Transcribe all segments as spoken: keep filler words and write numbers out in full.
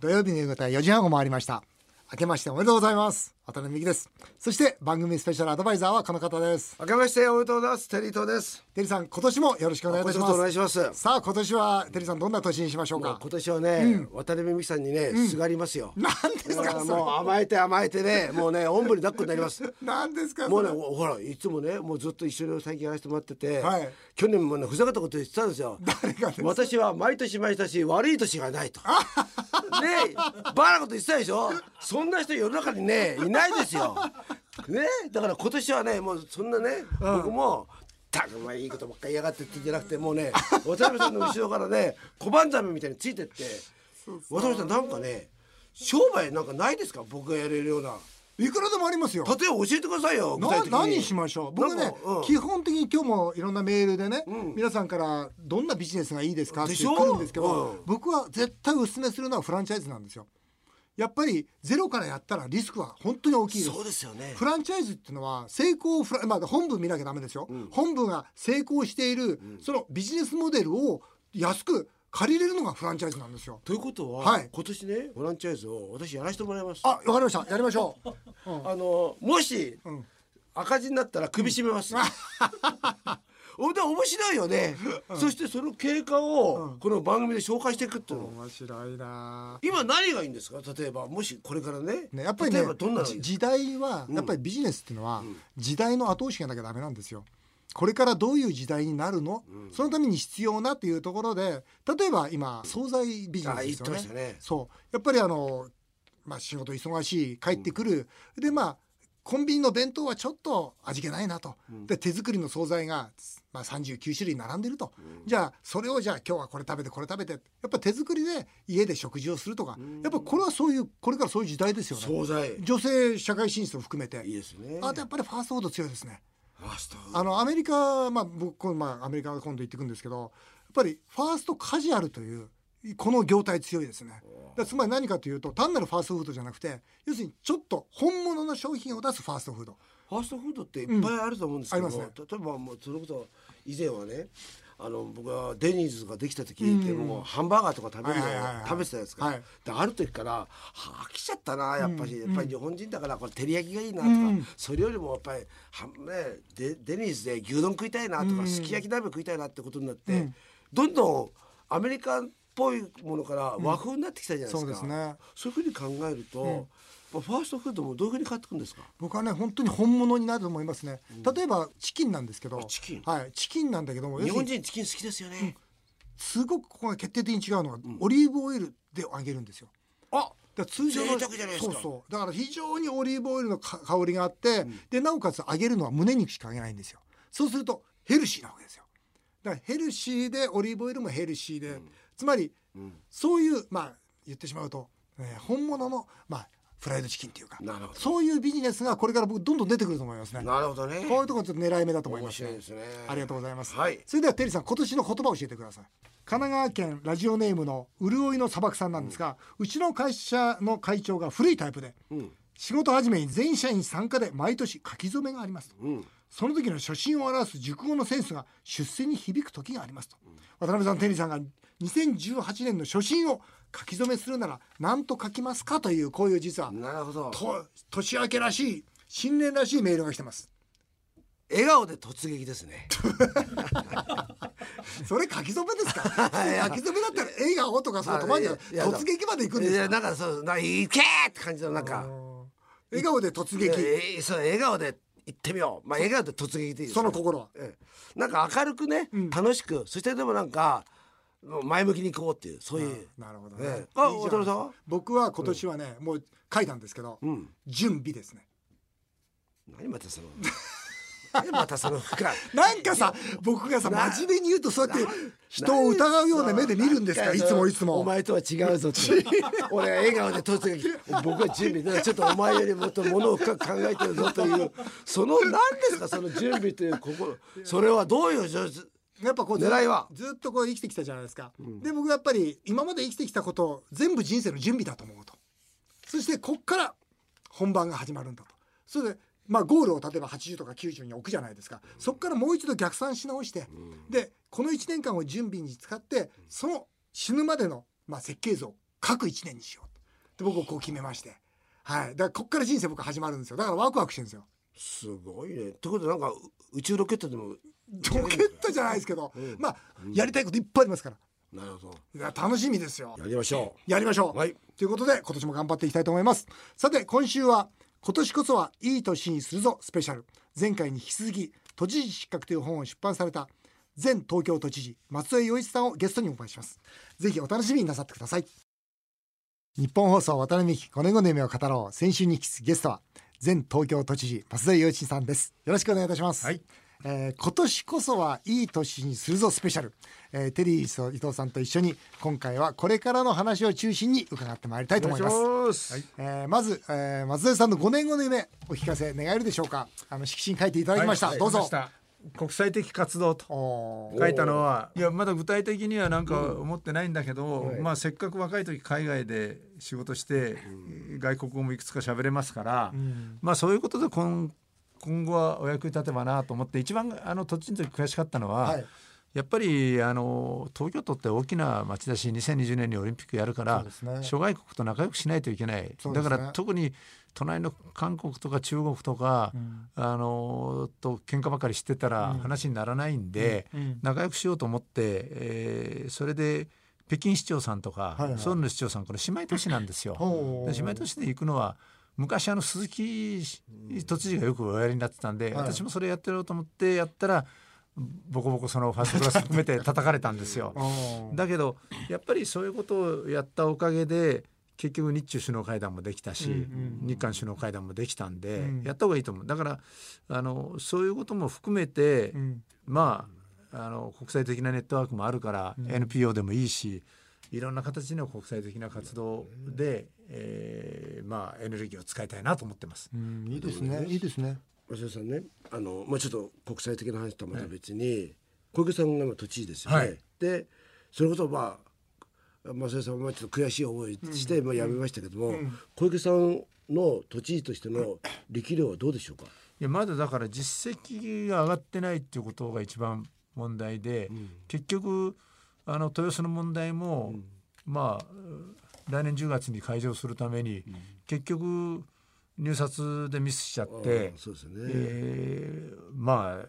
土曜日の夕方よじはんを回りました。明けましておめでとうございます。渡辺美樹です。そして番組スペシャルアドバイザーはこの方です。明けましておめでとうございます。テリーです。テリーさん、今年もよろしくお願いいたします。お願いします。さあ、今年はテリーさん、どんな年にしましょうか。今年はね、うん、渡辺美樹さんにね、うん、すがりますよ。なんですか、もう甘えて甘えてね、もうね、おんぶに抱っこになります。なんですか、もうね、ほら、いつもね、もうずっと一緒に最近やらせてもらってて、はい、去年もね、ふざけたこと言ってたんですよ。誰かです。私は毎年毎年悪い年がないとね、バカなこと言ってたでしょ。そんな人世の中にね、いないですよ、ね、だから今年はね、もうそんなね、うん、僕もたくまいいことばっかり言いやがってってんじゃなくて、もうね、渡辺さんの後ろからね、小判ザメみたいについてって、渡辺さん、なんかね、商売なんかないですか、僕がやれるような。いくらでもありますよ。例えば教えてくださいよ、具体的に。何しましょう。僕ね、うん、基本的に今日もいろんなメールでね、うん、皆さんからどんなビジネスがいいですかって来るんですけど、うん、僕は絶対お勧めするのはフランチャイズなんですよ。やっぱりゼロからやったらリスクは本当に大きいです。そうですよね。フランチャイズっていうのは成功をフラ、まあ、本部見なきゃダメですよ、うん、本部が成功している、うん、そのビジネスモデルを安く借りれるのがフランチャイズなんですよ。ということは、はい、今年ね、フランチャイズを私やらせてもらいます。あ、わかりました。やりましょう。うん、あのもし、うん、赤字になったら首絞めます。うん面白いよね。そしてその経過をこの番組で紹介していくっていうの、面白いな。今何がいいんですか、例えば、もしこれからね、ね、やっぱりね、時代はやっぱりビジネスっていうのは時代の後押しがなきゃダメなんですよ。これからどういう時代になるの、うん、そのために必要なっていうところで、例えば今惣菜ビジネスですよね。あ、言ってましたね。そう、やっぱりあの、まあ、仕事忙しい、帰ってくる、うん、でまあコンビニの弁当はちょっと味気ないなと、うん、で手作りの惣菜が、まあ、さんじゅうきゅうしゅるい並んでると、うん、じゃあそれをじゃあ今日はこれ食べてこれ食べて、やっぱ手作りで家で食事をするとか、うん、やっぱこれはそういう、これからそういう時代ですよね。惣菜、女性社会進出を含めていいですね。あとやっぱりファーストフード強いですね。あのアメリカ、まあ僕、まあ、アメリカが今度行ってくんですけど、やっぱりファーストカジュアルというこの業態強いですね。だ、つまり何かというと、単なるファーストフードじゃなくて、要するにちょっと本物の商品を出すファーストフード。ファーストフードっていっぱいあると思うんですけど、うん、ね、例えばもうそれこそ以前はね、あの僕はデニーズができた時って、うん、もうハンバーガーとか食べるの食べてたやつか、はい、である時から、はあ、飽きちゃったな、やっぱり、うん、やっぱり日本人だからこれ照り焼きがいいなとか、うん、それよりもやっぱりは、ね、デ, デニーズで牛丼食いたいなとか、うん、すき焼き鍋食いたいなってことになって、うん、どんどんアメリカンっぽいものから和風になってきたじゃないですか、うん、そうですね。そういうふうに考えると、うん、ファーストフードもどういうふうに変わってくるんですか。僕はね、本当に本物になると思いますね、うん、例えばチキンなんですけど、チキン、はい、チキンなんだけども、日本人チキン好きですよね、うん、すごくここが決定的に違うのは、うん、オリーブオイルで揚げるんですよ。あ、だから通常の贅沢じゃないですか。そうそう、だから非常にオリーブオイルの香りがあって、うん、でなおかつ揚げるのは胸肉しか揚げないんですよ。そうするとヘルシーなわけですよ。だからヘルシーでオリーブオイルもヘルシーで、うん、つまり、うん、そういう、まあ言ってしまうと、えー、本物の、まあ、フライドチキンっていうか、そういうビジネスがこれから僕どんどん出てくると思いますね。なるほどね。こういうところちょっと狙い目だと思いますね。面白いですね。ありがとうございます、はい、それではテリーさん、今年の言葉を教えてください。神奈川県ラジオネームの潤いの砂漠さんなんですが、うん、うちの会社の会長が古いタイプで、うん、仕事始めに全社員参加で毎年書き初めがありますと、うん、その時の初心を表す熟語のセンスが出世に響く時がありますと、うん、渡辺さん、テリーさんがにせんじゅうはちねんの初心を書き初めするなら何と書きますかという、こういう実はなるほどと年明けらしい、新年らしいメールが来てます。笑顔で突撃ですね。それ書き初めですか。書き初めだったら笑顔とかその止まんじゃ突撃まで行くんですか。いや、なんかそうなんか行けって感じの、なんか笑顔で突撃、えー、そう、笑顔で行ってみよう、まあ、笑顔で突撃でいいです、ね、その心は、えー、なんか明るくね、うん、楽しく、そしてでもなんか前向きに行こうっていう、そういう。なるほどね。あ、渡辺さん、僕は今年はね、もう書いたんですけど、準備ですね。何またそのまたそのなんかさ、僕がさ真面目に言うとそうやって人を疑うような目で見るんですか、いつもいつも。お前とは違うぞって。俺は笑顔で突撃、僕は準備だからちょっとお前よりもっとものを深く考えてるぞという、その何ですか、その準備という心、それはどういうやっぱこう狙いはずっとこう生きてきたじゃないですか、うん、で僕やっぱり今まで生きてきたことを全部人生の準備だと思うと、そしてこっから本番が始まるんだと。それでまあゴールを例えばはちじゅうとかきゅうじゅうに置くじゃないですか、うん、そこからもう一度逆算し直して、うん、でこのいちねんかんを準備に使って、その死ぬまでのまあ設計図を書くいちねんにしようと。で僕はこう決めまして、はい、だからこっから人生僕始まるんですよ。だからワクワクしてるんですよ。すごいね。ってことでなんか宇宙ロケットでもロケットじゃないですけど、うん、まあ、うん、やりたいこといっぱいありますから。なるほど。楽しみですよ。やりましょう。やりましょう。はい。ということで今年も頑張っていきたいと思います。さて今週は今年こそはいい年にするぞスペシャル。前回に引き続き都知事失格という本を出版された前東京都知事松江洋一さんをゲストにお迎えします。ぜひお楽しみになさってください。日本放送渡辺美希ごねんごの夢を語ろう。先週に引き続きゲストは前東京都知事松江洋一さんです。よろしくお願いいたします。はい。えー、今年こそはいい年にするぞスペシャル、えー、テリー伊藤さんと一緒に今回はこれからの話を中心に伺ってまいりたいと思います。お願いします。はい。えー、まず、えー、松江さんのごねんごの夢お聞かせ願えるでしょうか。あの色紙に書いていただきました、はいはい、どうぞ。国際的活動と書いたのはいやまだ具体的にはなんか思ってないんだけど、うん、まあ、せっかく若い時海外で仕事して、うん、外国語もいくつか喋れますから、うん、まあそういうことで今今後はお役に立てばなと思って、一番あの都知事の時悔しかったのは、はい、やっぱりあの東京都って大きな町だしにせんにじゅうねんにオリンピックやるから、ね、諸外国と仲良くしないといけない、ね、だから特に隣の韓国とか中国とか、うん、あのと喧嘩ばかりしてたら話にならないんで、うんうんうん、仲良くしようと思って、えー、それで北京市長さんとか、はいはい、ソウルの市長さんこれ姉妹都市なんですよ。で姉妹都市で行くのは昔あの鈴木都知事がよくおやりになってたんで、私もそれやってやろうと思ってやったらボコボコそのファーストクラス含めて叩かれたんですよ。だけどやっぱりそういうことをやったおかげで結局日中首脳会談もできたし、うんうんうん、日韓首脳会談もできたんで、うん、やった方がいいと思う。だからあのそういうことも含めて、うん、まあ、あの国際的なネットワークもあるから、うん、エヌピーオー でもいいしいろんな形の国際的な活動で、えーまあ、エネルギーを使いたいなと思ってます。うん、いいですね。いいですね。松江さんね、あの、まあ、ちょっと国際的な話とはまた別に、はい、小池さんが都知事ですよね。はい、でそれこそ、まあ、松江さんはちょっと悔しい思いして、うん、まあ、やめましたけども、うん、小池さんの都知事としての力量はどうでしょうか。いやまだだから実績が上がってないっていうことが一番問題で、うん、結局あの豊洲の問題も、うん、まあ来年じゅうがつに開場するために、うん、結局入札でミスしちゃって、そうですね、えー、まあ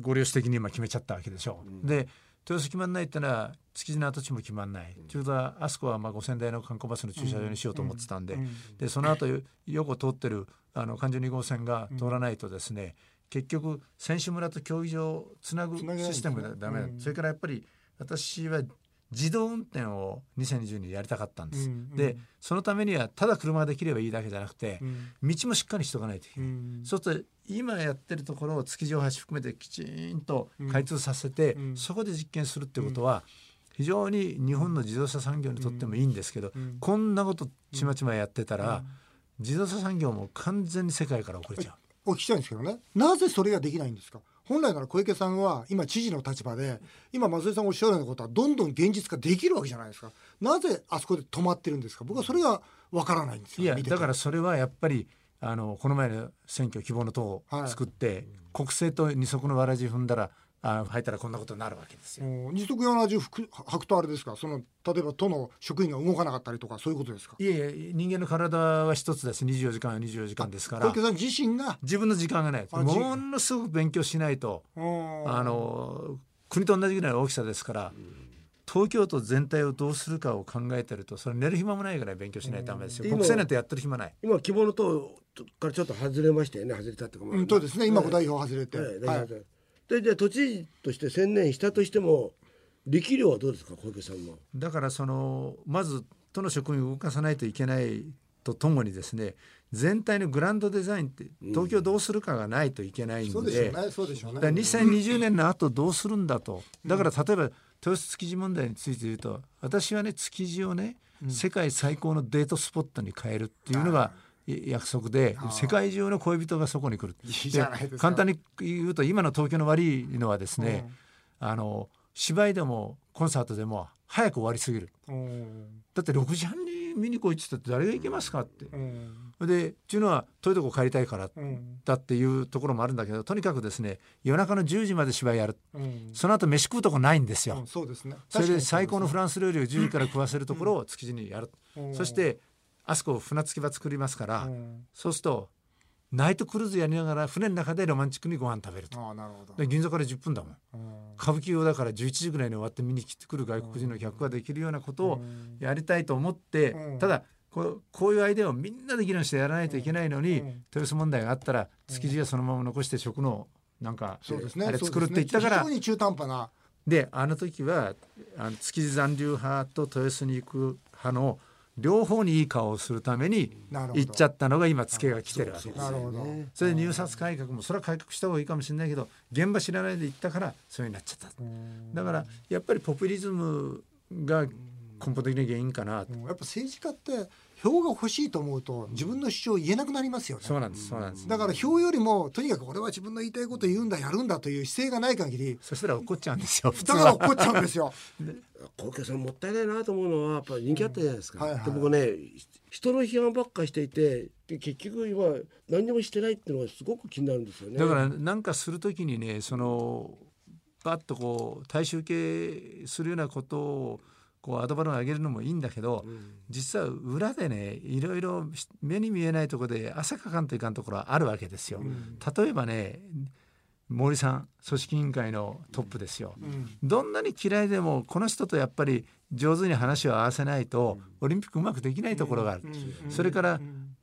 ご利用し的に今決めちゃったわけでしょう、うん、で豊洲決まんないってのは築地の跡地も決まんない、うん、ということはあそこはまあごせんだいの観光バスの駐車場にしようと思ってたんで、うんうん、でその後横通ってるあの環状に号線が通らないとですね、うん、結局選手村と競技場をつなぐシステムがダメだ、うん、それからやっぱり私は自動運転をにせんにじゅうねんにやりたかったんです、うんうん、でそのためにはただ車ができればいいだけじゃなくて、うん、道もしっかりしとかないといけない、うん、そうすると今やってるところを築地大橋含めてきちんと開通させて、うん、そこで実験するってことは非常に日本の自動車産業にとってもいいんですけど、うんうん、こんなことちまちまやってたら自動車産業も完全に世界から遅れちゃう。お聞きしたいんですけどね、なぜそれができないんですか。本来なら小池さんは今知事の立場で今松井さんおっしゃるようなことはどんどん現実化できるわけじゃないですか。なぜあそこで止まってるんですか。僕はそれがわからないんですよ。いやだからそれはやっぱりあのこの前の選挙希望の党を作って、はい、国政と二足のわらじ踏んだらあ入ったらこんなことになるわけですよ。二足のわらじ履くとあれですか、その例えば都の職員が動かなかったりとかそういうことですか。いやいや人間の体は一つだしにじゅうよじかんはにじゅうよじかんですから小池さん自身が自分の時間がないものすごく勉強しないとあの国と同じぐらいの大きさですから東京都全体をどうするかを考えてるとそれ寝る暇もないぐらい勉強しないとダメですよ。国政なんてやってる暇ない。今希望の党からちょっと外れましたよね。外れたってかも、うん、そうですね、今ご代表外れて、はいはいはい、でで都知事として専念したとしても力量はどうですか小池さんも。だからそのまず都の職員を動かさないといけないとともにですね全体のグランドデザインって東京どうするかがないといけないんで、うん、そうでしょうね、そうでしょうね。だからにせんにじゅうねんの後どうするんだと、うん、だから例えば豊洲築地問題について言うと私はね築地をね、うん、世界最高のデートスポットに変えるっていうのが約束で世界中の恋人がそこに来る。いいじゃないですか。簡単に言うと今の東京の悪いのはですね、うん、あの芝居でもコンサートでも早く終わりすぎる、うん、だってろくじはんに見に来いって言ったら誰が行けますかって、うん、でっていうのは遠いとこ帰りたいからだっていうところもあるんだけどとにかくですね夜中のじゅうじまで芝居やる、うん、その後飯食うとこないんですよ、うん、そうですね。それで最高のフランス料理をじゅうじから食わせるところを築地にやる、うん、そしてあそこ船着き場作りますから、うん、そうするとナイトクルーズやりながら船の中でロマンチックにご飯食べると。あ、なるほど。で銀座からじゅっぷんだもん、うん、歌舞伎をだからじゅういちじぐらいに終わって見に来てくる外国人の客ができるようなことをやりたいと思って、うん、ただこう、 こういうアイデアをみんなで議論してやらないといけないのに、うんうん、豊洲問題があったら築地はそのまま残して食のなんか、そうですね、あれ作るって言ったから、そうですね、非常に中途半端なで、あの時はあの築地残留派と豊洲に行く派の両方にいい顔をするために行っちゃったのが今ツケが来てるわけですよ、ね、それで入札改革もそれは改革した方がいいかもしれないけど現場知らないで行ったからそういう風になっちゃった。だからやっぱりポピュリズムが根本的な原因かなと。やっぱ政治家って票が欲しいと思うと自分の主張を言えなくなりますよね。そうなんです、そうなんです。だから票よりもとにかく俺は自分の言いたいこと言うんだやるんだという姿勢がない限り、そしたら怒っちゃうんですよ。だから怒っちゃうんですよ。小池さんもったいないなと思うのはやっぱり人気あったじゃないですか、うんはいはい、で僕ね人の批判ばっかしていて結局今何にもしてないっていうのがすごく気になるんですよね。だからなんかするときにねそのバッとこう大衆系するようなことをこうアドバルを上げるのもいいんだけど、うん、実は裏でねいろいろ目に見えないところで汗かかんといかんところはあるわけですよ、うん、例えばね森さん組織委員会のトップですよ、うん、どんなに嫌いでもこの人とやっぱり上手に話を合わせないとオリンピックうまくできないところがある、うん、それから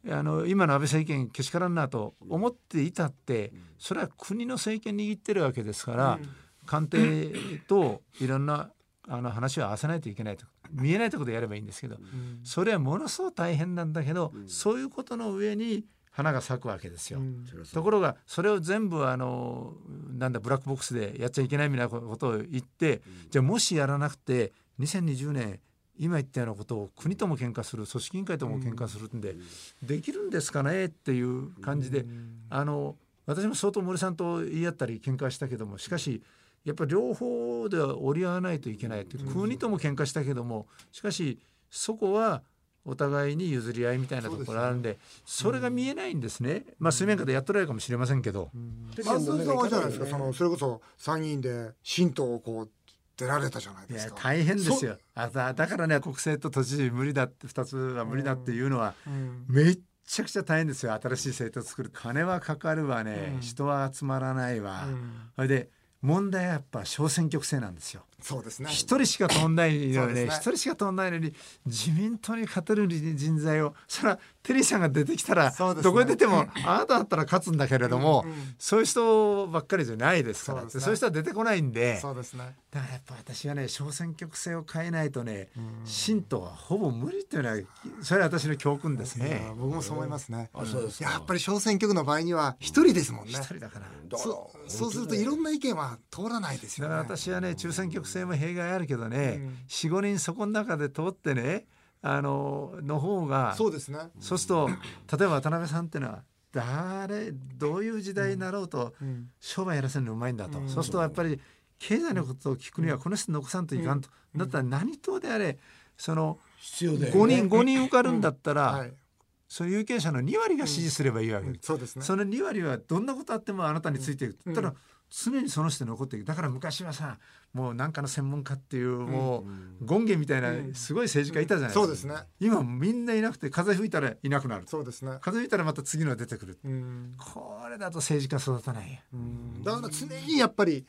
あの今の安倍政権けしからんなと思っていたってそれは国の政権握ってるわけですから、うん、官邸といろんなあの話を合わせないといけないと見えないところでやればいいんですけど、うん、それはものすごく大変なんだけど、うん、そういうことの上に花が咲くわけですよ、うん、ところがそれを全部あのなんだブラックボックスでやっちゃいけないみたいなことを言って、うん、じゃあもしやらなくてにせんにじゅうねん今言ったようなことを国とも喧嘩する組織委員会とも喧嘩するんで、うん、できるんですかねっていう感じで、うん、あの私も相当森さんと言い合ったり喧嘩したけどもしかしやっぱり両方では折り合わないといけないって国とも喧嘩したけどもしかしそこはお互いに譲り合いみたいなところあるんでそれが見えないんですね。まあ水面下でやっとられるかもしれませんけど安藤さんはじゃないですか そのそれこそ参議院で新党をこう出られたじゃないですか。いや大変ですよ。あだからね国政と都知事無理だってふたつは無理だっていうのはめっちゃくちゃ大変ですよ。新しい政党作る金はかかるわね人は集まらないわそれで問題はやっぱ小選挙区制なんですよ。そうですね。一人しか飛んないのに、ね、一人しか飛んないのに自民党に勝てる人材をそれはテリーさんが出てきたら、ね、どこへ出てもあなただったら勝つんだけれどもうん、うん、そういう人ばっかりじゃないですからそうですね、そういう人は出てこないんで、そうですね、だからやっぱ私はね小選挙区制を変えないとね新党はほぼ無理というのはそれは私の教訓ですね。僕もそう思いますね、うん、そうですか。やっぱり小選挙区の場合には一人ですもんね。一人だからだそ、そうするといろんな意見は通らないですよね。だから私はね中選挙区制も弊害あるけどね、うん、よん、ごにんそこの中で通ってねあのの方がそうですね。そうすると例えば渡辺さんってのは誰どういう時代になろうと、うん、商売やらせるのうまいんだと、うん、そうするとやっぱり経済のことを聞くにはこの人残さんといかんと、うん、だったら何党であれその必要だよね。ごにんごにん受かるんだったら、うんはいその有権者のにわりが支持すればいいわけです、うんうん そ, うですね、そのにわりはどんなことあってもあなたについていく、うん、ただ常にその人残っていく。だから昔はさもう何かの専門家っていう、うん、もう権限みたいなすごい政治家いたじゃないですか、うんうん、そうですね。今みんないなくて風吹いたらいなくなる。そうですね。風吹いたらまた次の出てくる、うん、これだと政治家育たない、うん、だから常にやっぱり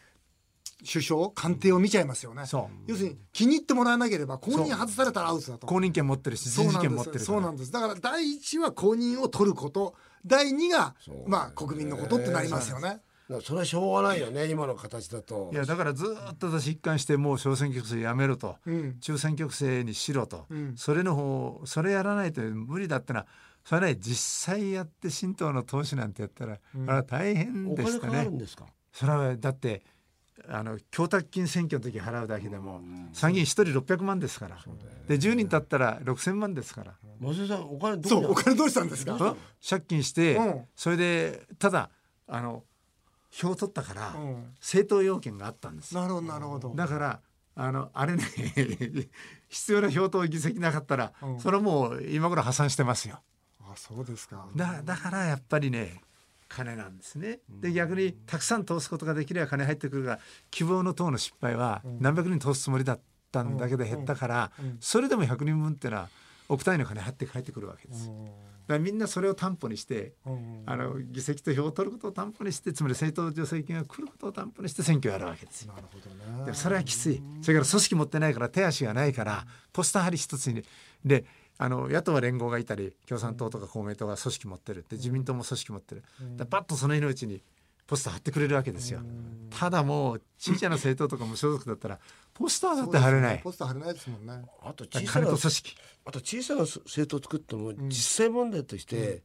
首相官邸を見ちゃいますよね。要するに気に入ってもらわなければ公認外されたらアウトだと。公認権持ってるし人事権持ってるから。そうなんです。だから第一は公認を取ること第二が、まあ、国民のことってなりますよね。それはしょうがないよね今の形だと。いやだからずっと私一貫してもう小選挙区制やめろと、うん、中選挙区制にしろと、うん、それの方それやらないと無理だってのはそれ、ね、実際やって新党の党首なんてやったら、うん、あれ大変でしたね。お金かかるんですか。それはだってあの供託金選挙の時払うだけでも参議院ひとりろっぴゃくまんですから、ね、でじゅうにん経ったらろくせんまんですから。松井さんお金どうそうお金どうしたんですか。借金して、うん、それでただあの票取ったから、うん、政党要件があったんです。なるほどなるほど。だからあのあれね必要な票と議席なかったら、うん、それはもう今頃破産してますよ。あそうですか。 だ, だからやっぱりね金なんですね。で逆にたくさん通すことができれば金入ってくるが希望の党の失敗は何百人通すつもりだったんだけど減ったからそれでもひゃくにんぶんってのはお二人の金払って帰ってくるわけです。だからみんなそれを担保にして、あの議席と票を取ることを担保にして、つまり政党助成金が来ることを担保にして選挙をやるわけです。なるほどね。でもそれはきつい。それから組織持ってないから手足がないからポスター貼り一つにで。あの野党は連合がいたり共産党とか公明党が組織持ってるで自民党も組織持ってるだパッとその日のうちにポスター貼ってくれるわけですよ。ただもう小さな政党とか無所属だったらポスターだって貼れない、ね、ポスター貼れないですもんね。あと小さな組織あと小さな政党作っても実際問題として、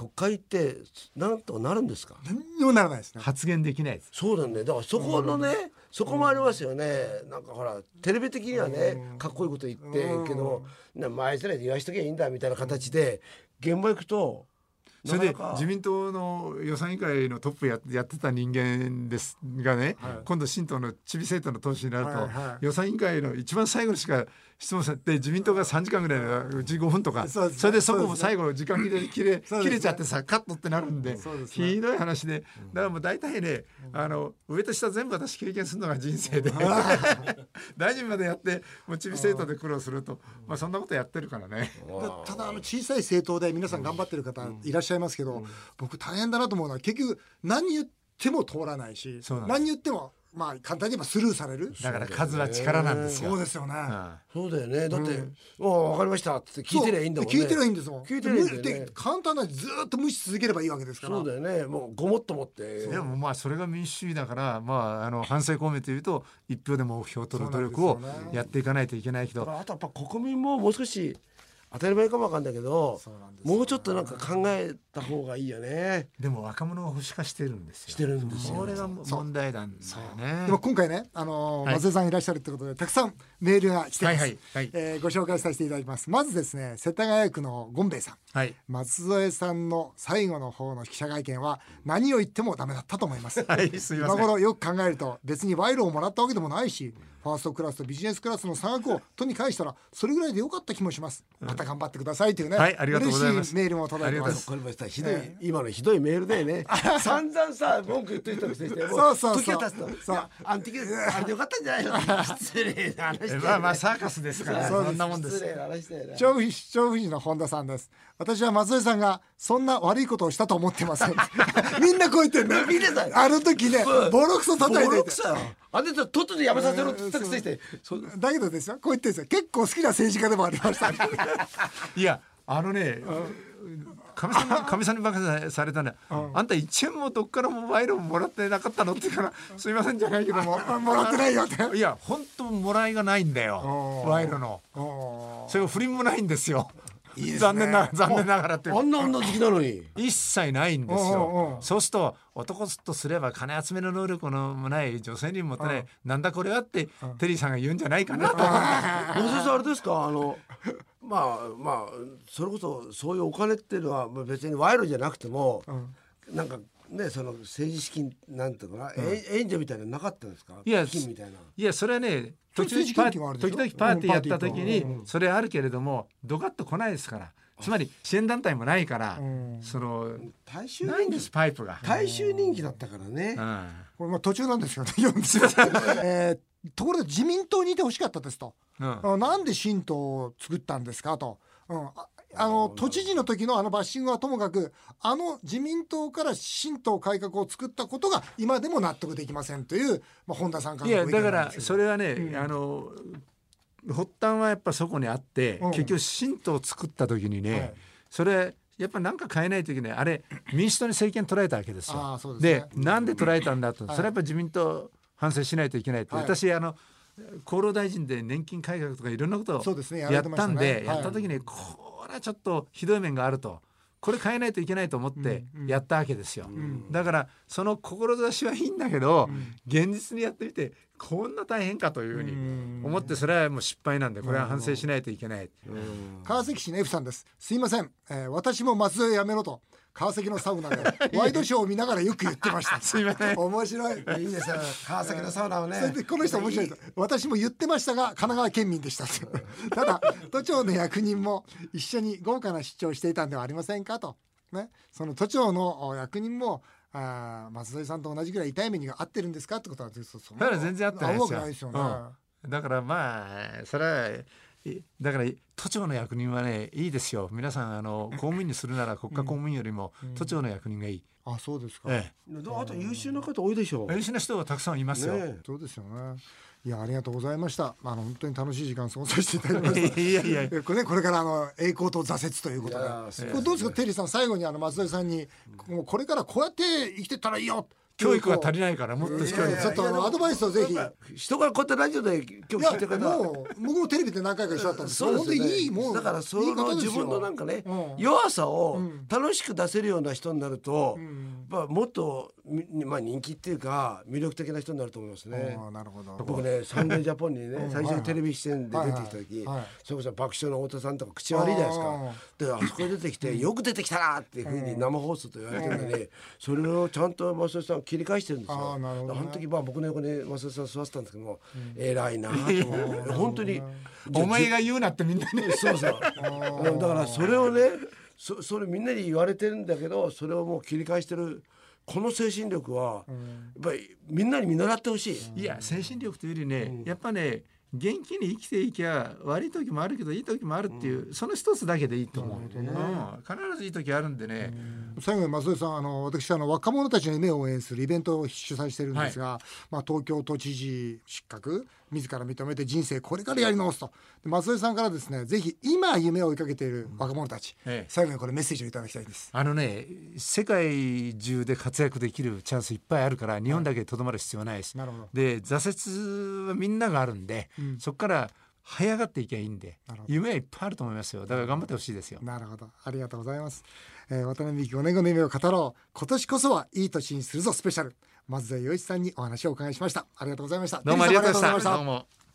うん、国会ってなんとかなるんですか。何にもならないですね。発言できないです。そうなんだよ。だからそこのね、うん、そこもありますよね。なんかほらテレビ的にはねかっこいいこと言ってるけど前世代で言わしときゃいいんだみたいな形で現場行くとなかなかそれで自民党の予算委員会のトップ や, やってた人間ですがね、はい、今度新党のチビ政党の党首になると、はいはい、予算委員会の一番最後にしか質問されて自民党がさんじかんぐらいのうちごふんとか そ, う、ね、それでそこも最後時間切 れ, 切 れ, 切れちゃってさ、ね、カットってなるん で, で、ね、ひどい話でだからもう大体ね、うん、あの上と下全部私経験するのが人生で、うん、大臣までやってもうチビ政党で苦労すると、まあ、そんなことやってるからね。ただあの小さい政党で皆さん頑張ってる方いらっしゃいますけど、うん、僕大変だなと思うのは結局何言っても通らないし何言ってもまあ簡単に言えばスルーされる。だから数は力なんですよ。そうですよね。そうだよね。だって、うん、お分かりましたって聞いてりゃいいんだもんね。聞いてりゃいいんですもん。聞いてりゃいいんだよね。簡単なずっと無視続ければいいわけですから。そうだよね。もうごもっともって。でもまあそれが民主主義だから、まああの反省込めて言うと一票でも目標を取る努力をやっていかないといけないけど。ね、あとやっぱ国民ももう少し。当たり前かもわかんないけど、ね、もうちょっとなんか考えた方がいいよね。でも若者は保守化してるんですよ。してるんですよ。これが問題なんだよね。でも今回ね、あのーはい、松井さんいらっしゃるってことでたくさんメールが来てます、はいはいはいえー、ご紹介させていただきます。まずですね、世田谷区のゴンベイさん、はい、松添さんの最後の方の記者会見は何を言ってもダメだったと思います、はい、すいません。今頃よく考えると別に賄賂をもらったわけでもないしファーストクラスとビジネスクラスの差額をとに返したらそれぐらいで良かった気もします、うん、また頑張ってくださいというね、はい、ありがとうございます。嬉しいメールも届いてます。これもしたひどい、えー、今のひどいメールでね散々さ文句言っていたりしてそうそうそう時が経つとそうあの時あれ良かったんじゃないの失礼な話して、ね、まあまあサーカスですからそんなもんです。失礼な話して、ね、調布市調布市の本田さんです。私は松井さんがそんな悪いことをしたと思ってませんみんなこう言ってるね見てたあの時ねボロクソ叩いてボロクソよあの人とっととやめさせろって言ったくせしてだけどですよこう言ってるんですよ。結構好きな政治家でもありましたいやあのねかみさんにかみさんにばかされたね、うん、あんたいちえんもどっからも賄賂ももらってなかったのって言うからすいませんじゃないけどももらってないよっていや本当もらいがないんだよ賄賂のそれを不倫もないんですよ。いいですね、残念な残念ながらってあんな女好きなのに一切ないんですよ。おうおうそうすると男とすれば金集めの能力もない女性にも持ってない、ね、なんだこれはってテリーさんが言うんじゃないかなと。松井さんあれですかあのまあまあそれこそそういうお金っていうのは別に賄賂じゃなくても、うん、なんかねその政治資金なんていうかな、うん、援助みたいなのなかったんですか。いや金みたいな。いやそれはね途中時々パーティーやった時にそれあるけれどもドカッと来ないですからつまり支援団体もないからそのないんですパイプが。大衆人気だったからね、うん、これまあ途中なんですよね、えー、ところで自民党にいてほしかったですと、うん、なんで新党を作ったんですかと、うんあの都知事の時のあのバッシングはともかくあの自民党から新党改革を作ったことが今でも納得できませんという、まあ、本田さんからのご意見なんですけど。いやだからそれはね、うん、あの発端はやっぱそこにあって、うん、結局新党を作った時にね、はい、それやっぱ何か変えないといけない。あれ民主党に政権取られたわけですよ。あ、そうですね。でなんで取られたんだと、はい、それはやっぱ自民党反省しないといけないって、はい、私あの厚労大臣で年金改革とかいろんなことをやったんでやった時にこうこれはちょっとひどい面があるとこれ変えないといけないと思ってやったわけですよ、うんうん、だからその志はいいんだけど、うん、現実にやってみてこんな大変かというふうに思ってそれはもう失敗なんでこれは反省しないといけない、うんうん、川崎市の F さんです。すいません、えー、私も松添やめろと川崎のサウナでワイドショーを見ながらよく言ってましたすいません面白いいいですよ川崎のサウナをね。それでこの人面白いと私も言ってましたが神奈川県民でしたただ都庁の役人も一緒に豪華な出張をしていたんではありませんかと、ね、その都庁の役人もあ松添さんと同じくらい痛い目に遭ってるんですかってことはそんなだから全然合ってないですよ、うん、だからまあそれはだから都庁の役人はねいいですよ。皆さんあの公務員にするなら国家公務員よりも都庁の役人がいい、うんうん、あ、そうですか、ええ、あと優秀な方多いでしょう。優秀な人はたくさんいますよ、ね、そうですよね。いや、ありがとうございました。あの本当に楽しい時間過ごさせていただきました。いやいやこれね、これからあの栄光と挫折ということで。これどうですか、テリーさん、最後にあの松田さんに、うん、これからこうやって生きてったらいいよ。教育が足りないからもっとして、ちょっとアドバイスをぜひ。人がこうやってラジオで今日聞いてる方はもう僕もテレビで何回か一緒だったんですけど、そうですね、本当にいい、もうだからその自分のなんかね、うん、弱さを楽しく出せるような人になると、うん、まあもっと、まあ、人気っていうか魅力的な人になると思いますね。なるほど。僕ねサンデージャポンにね最初にテレビ出演で出てきた時、はいはいはい、それこそ爆笑の太田さんとか口悪いじゃないですか。であそこに出てきて、うん、よく出てきたなっていうふうに生放送と言われてるのに、うん、それをちゃんと松田さん切り返してるんですよ。あ、なるほど、ね、あの時、まあ、僕の横に松田さん座ってたんですけども、うん、偉いなと本当にお前が言うなってみんなねそうそうだからそれをね そ, それみんなに言われてるんだけど、それをもう切り返してるこの精神力はやっぱりみんなに見習ってほしい、うん、いや精神力というよりね、うん、やっぱね元気に生きていきゃ悪い時もあるけどいい時もあるっていう、うん、その一つだけでいいと思う、ね、うん、必ずいい時あるんでね、うん、最後に松井さん、あの私あの若者たちの夢を応援するイベントを主催してるんですが、はい、まあ、東京都知事失格自ら認めて人生これからやり直すと、松井さんからですね、ぜひ今夢を追いかけている若者たち、うん、ええ、最後にこれメッセージをいただきたいです。あのね、世界中で活躍できるチャンスいっぱいあるから日本だけとどまる必要ないです、はい、で挫折はみんながあるんで、うん、そこから這い上がっていけばいいんで、夢はいっぱいあると思いますよ。だから頑張ってほしいですよ。なるほど、ありがとうございます、えー、渡辺美樹ごねんごの夢を語ろう、今年こそはいい年にするぞスペシャル、松田洋一さんにお話をお伺いしました。ありがとうございました。どうもありがとうございました。どうも。